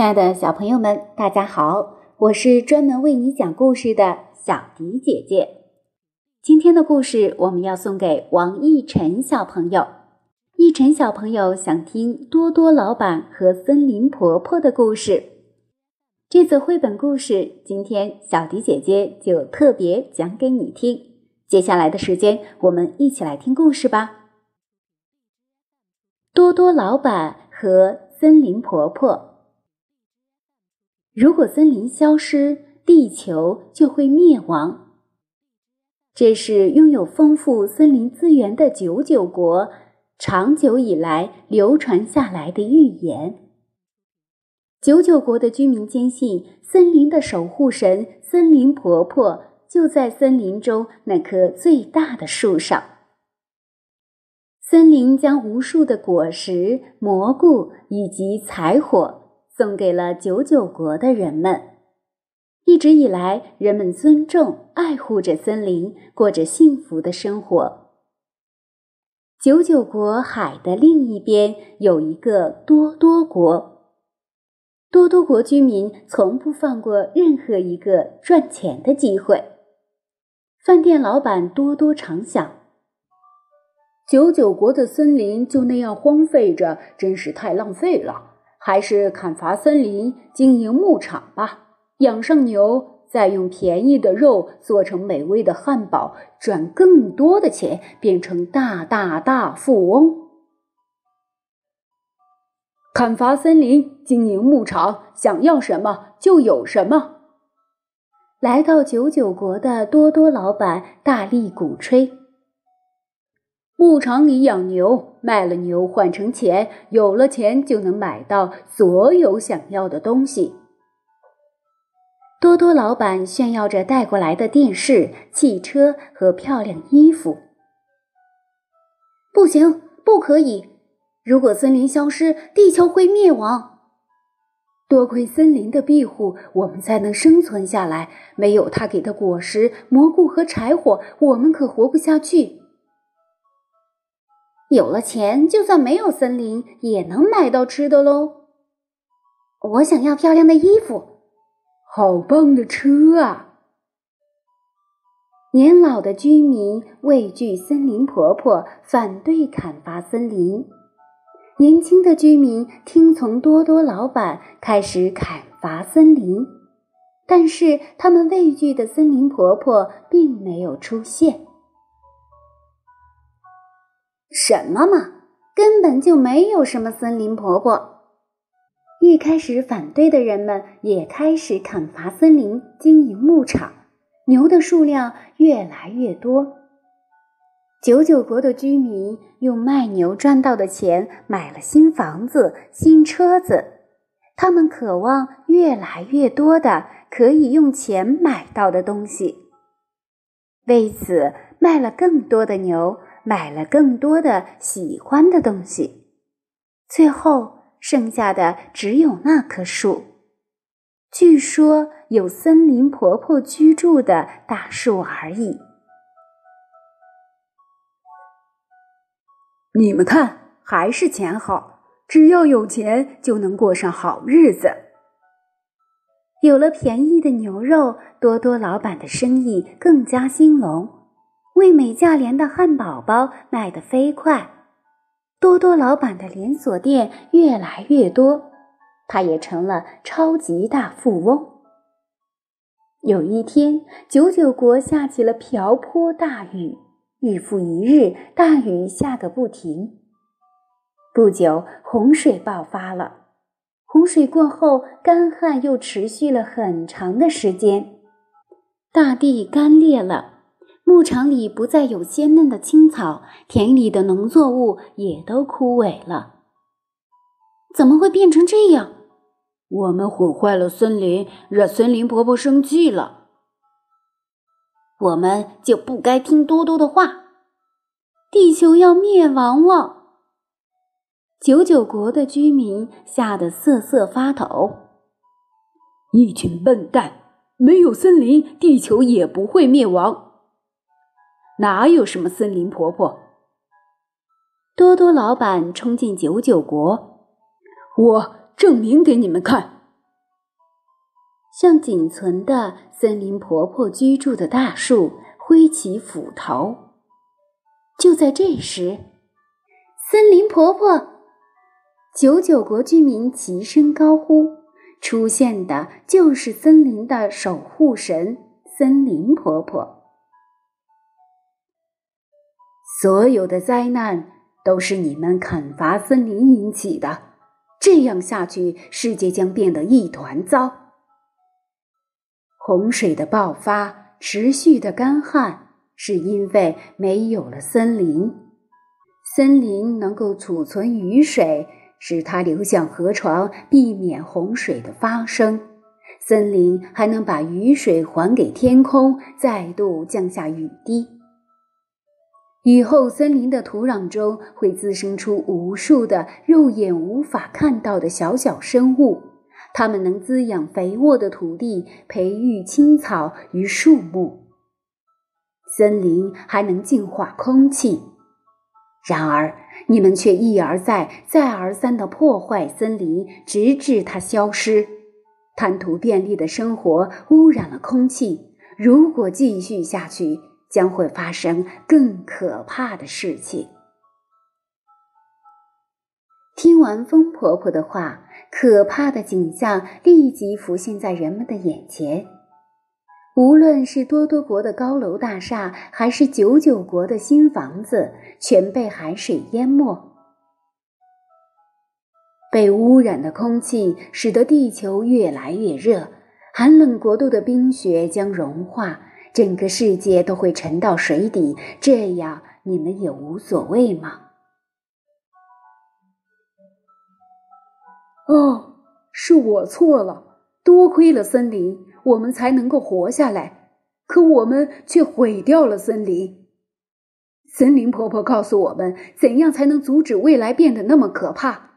亲爱的小朋友们，大家好，我是专门为你讲故事的小迪姐姐。今天的故事我们要送给王奕晨小朋友。奕晨小朋友想听多多老板和森林婆婆的故事。这则绘本故事，今天小迪姐姐就特别讲给你听。接下来的时间，我们一起来听故事吧。多多老板和森林婆婆。如果森林消失，地球就会灭亡。这是拥有丰富森林资源的九九国长久以来流传下来的预言。九九国的居民坚信，森林的守护神森林婆婆就在森林中那棵最大的树上。森林将无数的果实、蘑菇以及柴火送给了九九国的人们。一直以来，人们尊重、爱护着森林，过着幸福的生活。九九国海的另一边有一个多多国。多多国居民从不放过任何一个赚钱的机会。饭店老板多多常想，九九国的森林就那样荒废着，真是太浪费了，还是砍伐森林，经营牧场吧，养上牛，再用便宜的肉做成美味的汉堡，赚更多的钱，变成大富翁。砍伐森林，经营牧场，想要什么就有什么。来到九九国的多多老板大力鼓吹，牧场里养牛，卖了牛换成钱，有了钱就能买到所有想要的东西。多多老板炫耀着带过来的电视、汽车和漂亮衣服。不行，不可以，如果森林消失，地球会灭亡。多亏森林的庇护，我们才能生存下来，没有它给的果实、蘑菇和柴火，我们可活不下去。有了钱，就算没有森林，也能买到吃的喽。我想要漂亮的衣服。好棒的车啊！年老的居民畏惧森林婆婆，反对砍伐森林。年轻的居民听从多多老板，开始砍伐森林，但是他们畏惧的森林婆婆并没有出现。什么嘛，根本就没有什么森林婆婆。一开始反对的人们也开始砍伐森林，经营牧场，牛的数量越来越多。九九国的居民用卖牛赚到的钱买了新房子、新车子，他们渴望越来越多的可以用钱买到的东西。为此，卖了更多的牛，买了更多的喜欢的东西。最后，剩下的只有那棵树。据说有森林婆婆居住的大树而已。你们看，还是钱好，只要有钱就能过上好日子。有了便宜的牛肉，多多老板的生意更加兴隆，味美价廉的汉堡包卖得飞快。多多老板的连锁店越来越多，他也成了超级大富翁。有一天，九九国下起了瓢泼大雨，日复一日，大雨下个不停。不久，洪水爆发了。洪水过后，干旱又持续了很长的时间。大地干裂了，牧场里不再有鲜嫩的青草，田里的农作物也都枯萎了。怎么会变成这样？我们毁坏了森林，惹森林婆婆生气了。我们就不该听多多的话，地球要灭亡了。九九国的居民吓得瑟瑟发抖。一群笨蛋，没有森林，地球也不会灭亡。哪有什么森林婆婆？多多老板冲进九九国，我证明给你们看，向仅存的森林婆婆居住的大树挥起斧头。就在这时，森林婆婆！九九国居民齐声高呼，出现的就是森林的守护神森林婆婆。所有的灾难都是你们砍伐森林引起的，这样下去，世界将变得一团糟。洪水的爆发，持续的干旱，是因为没有了森林。森林能够储存雨水，使它流向河床，避免洪水的发生。森林还能把雨水还给天空，再度降下雨滴。雨后，森林的土壤中会滋生出无数的肉眼无法看到的小小生物，它们能滋养肥沃的土地，培育青草与树木。森林还能净化空气。然而，你们却一而再、再而三地破坏森林，直至它消失。贪图便利的生活污染了空气，如果继续下去，将会发生更可怕的事情。听完风婆婆的话，可怕的景象立即浮现在人们的眼前。无论是多多国的高楼大厦，还是九九国的新房子，全被海水淹没。被污染的空气使得地球越来越热，寒冷国度的冰雪将融化，整个世界都会沉到水底，这样你们也无所谓吗？哦，是我错了，多亏了森林，我们才能够活下来，可我们却毁掉了森林。森林婆婆告诉我们，怎样才能阻止未来变得那么可怕。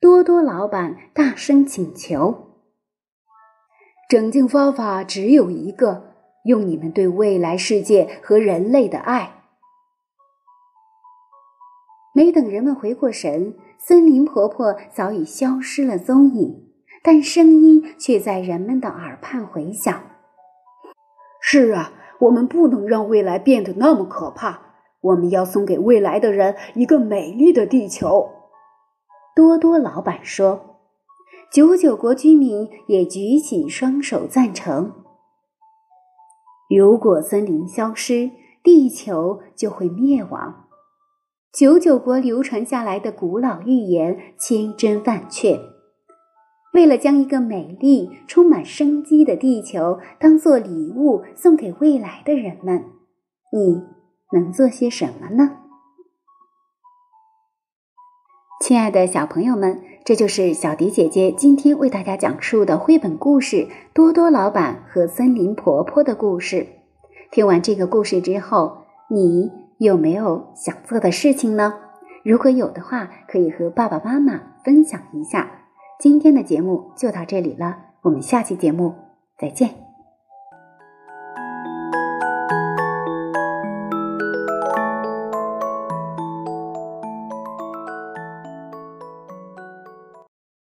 多多老板大声请求。拯救方法只有一个，用你们对未来世界和人类的爱。没等人们回过神，森林婆婆早已消失了踪影，但声音却在人们的耳畔回响。是啊，我们不能让未来变得那么可怕，我们要送给未来的人一个美丽的地球。多多老板说，九九国居民也举起双手赞成。如果森林消失，地球就会灭亡。九九国流传下来的古老寓言千真万确。为了将一个美丽、充满生机的地球当作礼物送给未来的人们，你能做些什么呢？亲爱的小朋友们，这就是小迪姐姐今天为大家讲述的绘本故事《多多老板和森林婆婆》的故事。听完这个故事之后，你有没有想做的事情呢？如果有的话，可以和爸爸妈妈分享一下。今天的节目就到这里了，我们下期节目再见。